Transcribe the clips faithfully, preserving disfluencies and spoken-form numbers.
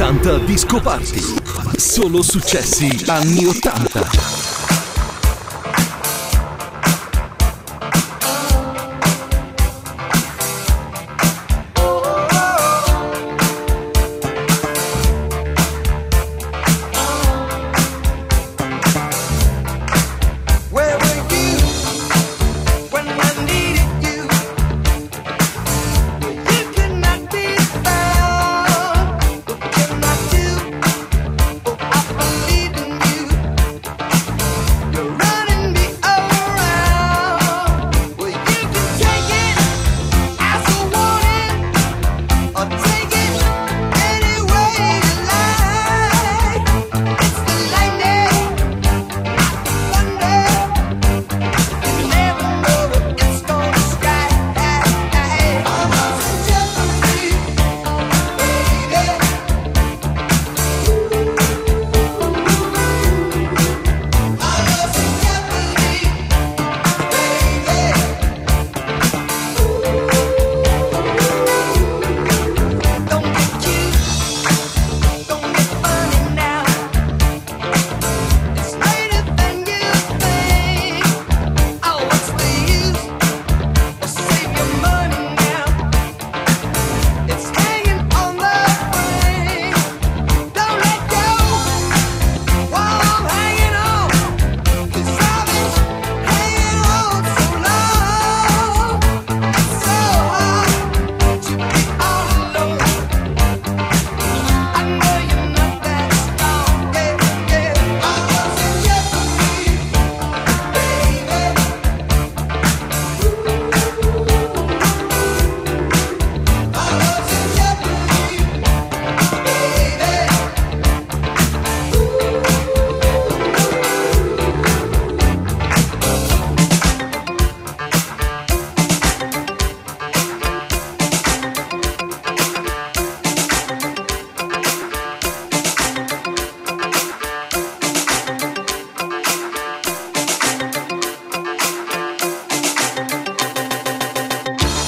ottanta Disco Party. Solo successi anni ottanta.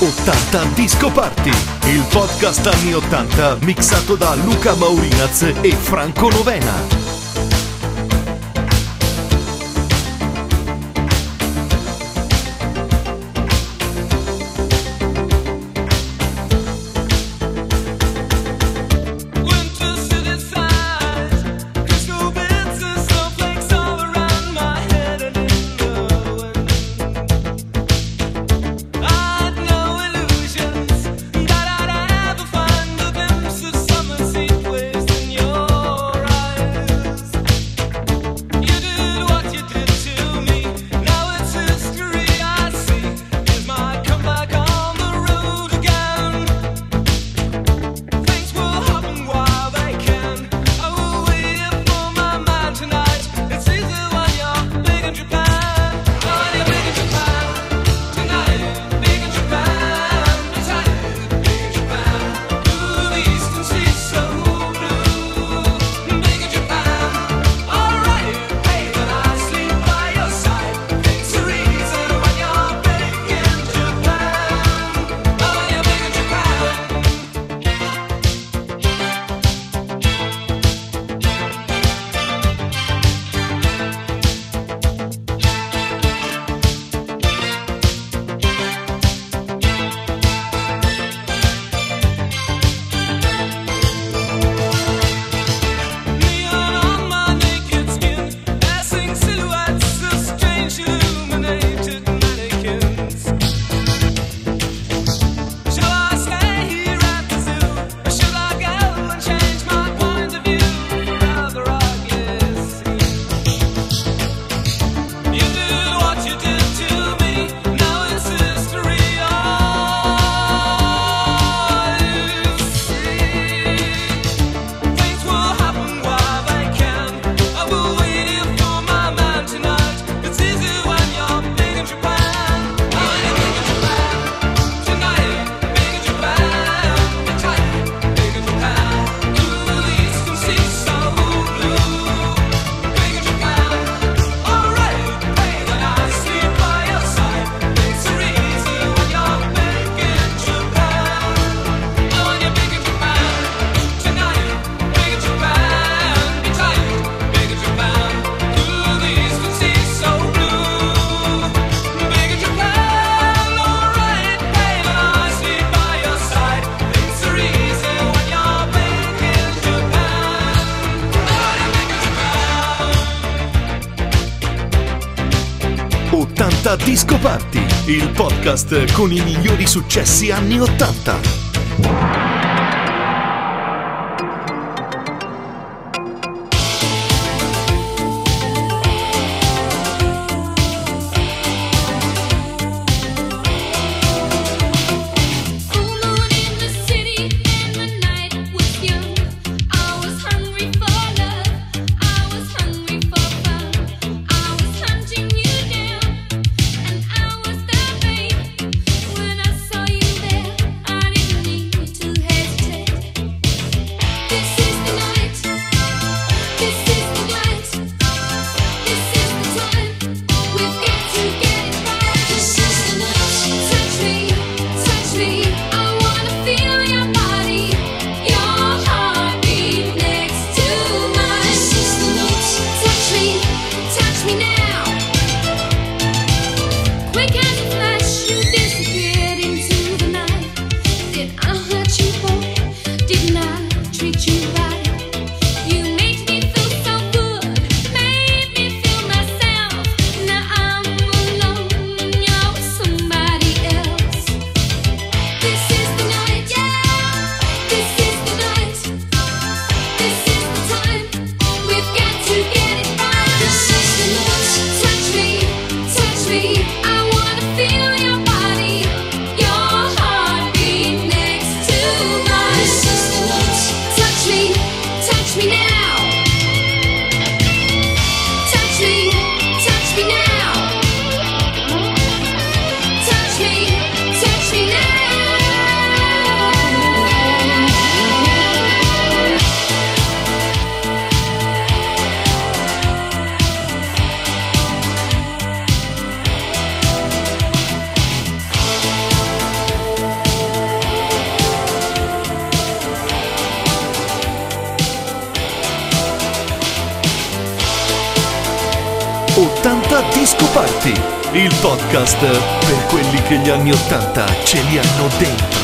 ottanta Disco Party, il podcast anni ottanta mixato da Luca Maurinazza e Franco Novena. All right. anni ottanta Disco Party, il podcast con i migliori successi anni ottanta. ottanta Disco Party, il podcast per quelli che gli anni ottanta ce li hanno dentro.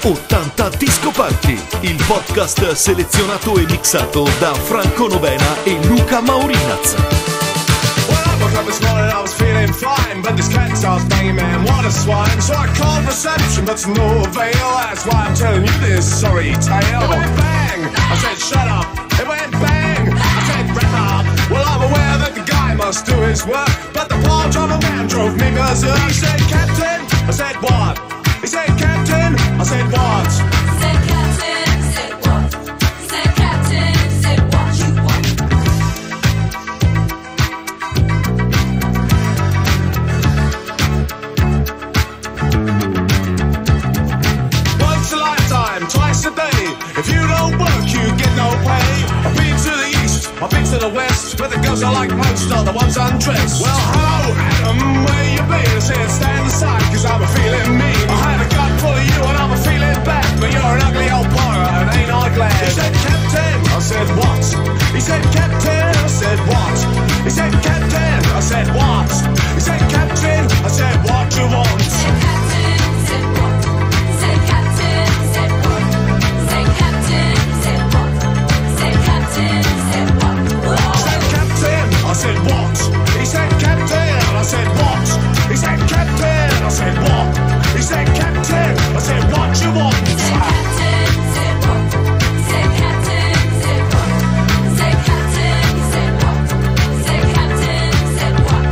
ottanta Disco Party, il podcast selezionato e mixato da Franco Novena e Luca Maurinazza. Well, I woke up this morning and I was feeling fine, but this cat starts banging, man, what a swine. So I called reception, that's no avail. That's why I'm telling you this sorry tale. It went bang, I said shut up. It went bang, I said wrap up. Well, I'm aware that the guy must do his work, but the pile driver man drove me berserk. He said captain, I said what? He said captain, I said what? He said captain, said what? He said captain, said what you want. Twice a day, if you don't work, you get no pay. I've been to the east, I've been to the west, but the girls I like most are the ones undressed. Well, hello, Adam, where you been? I said, stand aside, cause I'm a feeling mean. I had a gut full of you and I'm a feeling bad, but you're an ugly old pirate and ain't I glad. He said, captain, I said, what? He said, captain, I said, what? He said, captain, I said, what? He said, captain, I said, what do you want? He said, captain, said, what? He said, captain, said, what? I said what? He said captain, I said what? He said captain, I said what? He said captain, I said what you want? He said captain, said what? He said captain, said what? He said captain, said what? He said captain, said what?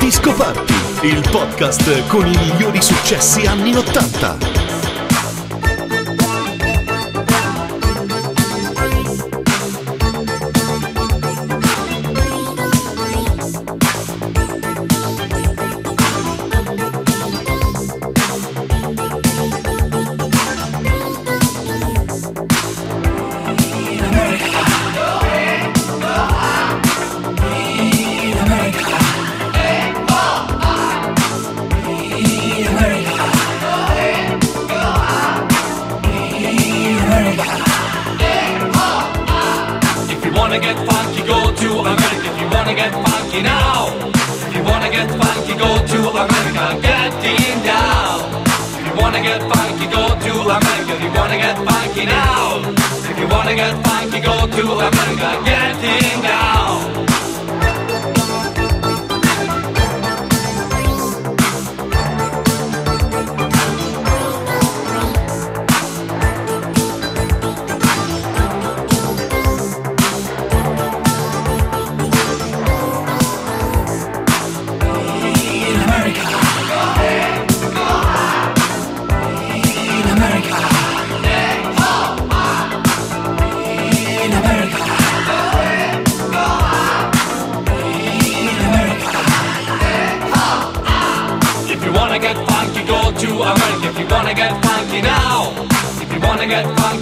Disco Party, il podcast con i migliori successi anni ottanta. In America.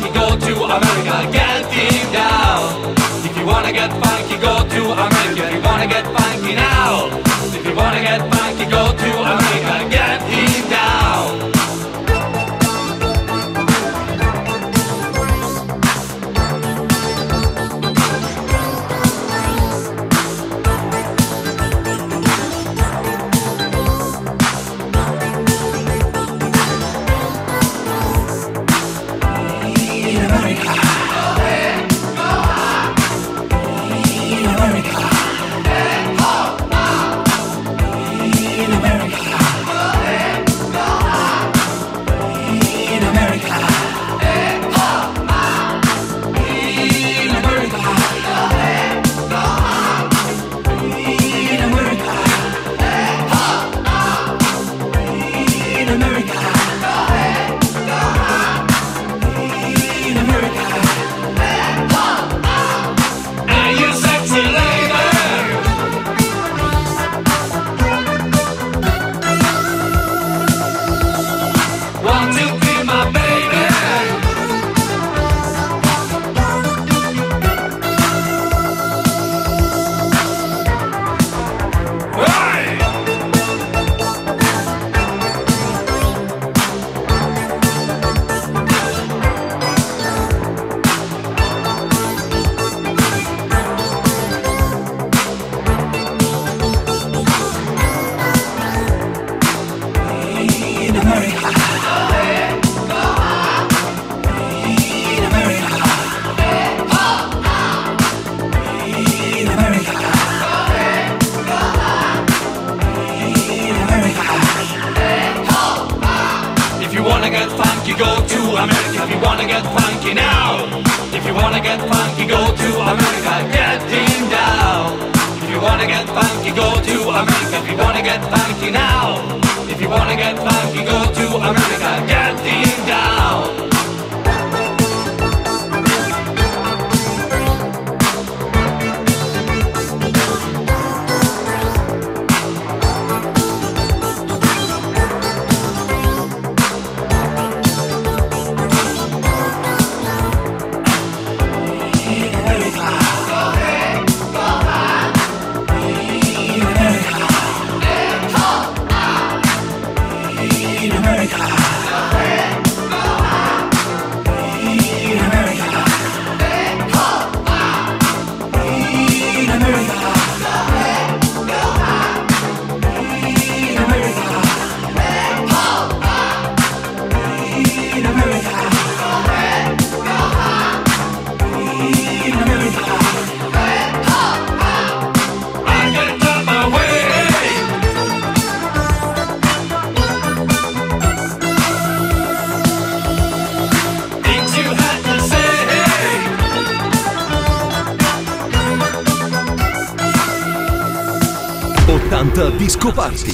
ottanta Disco Party.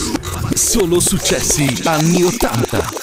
Solo successi anni ottanta.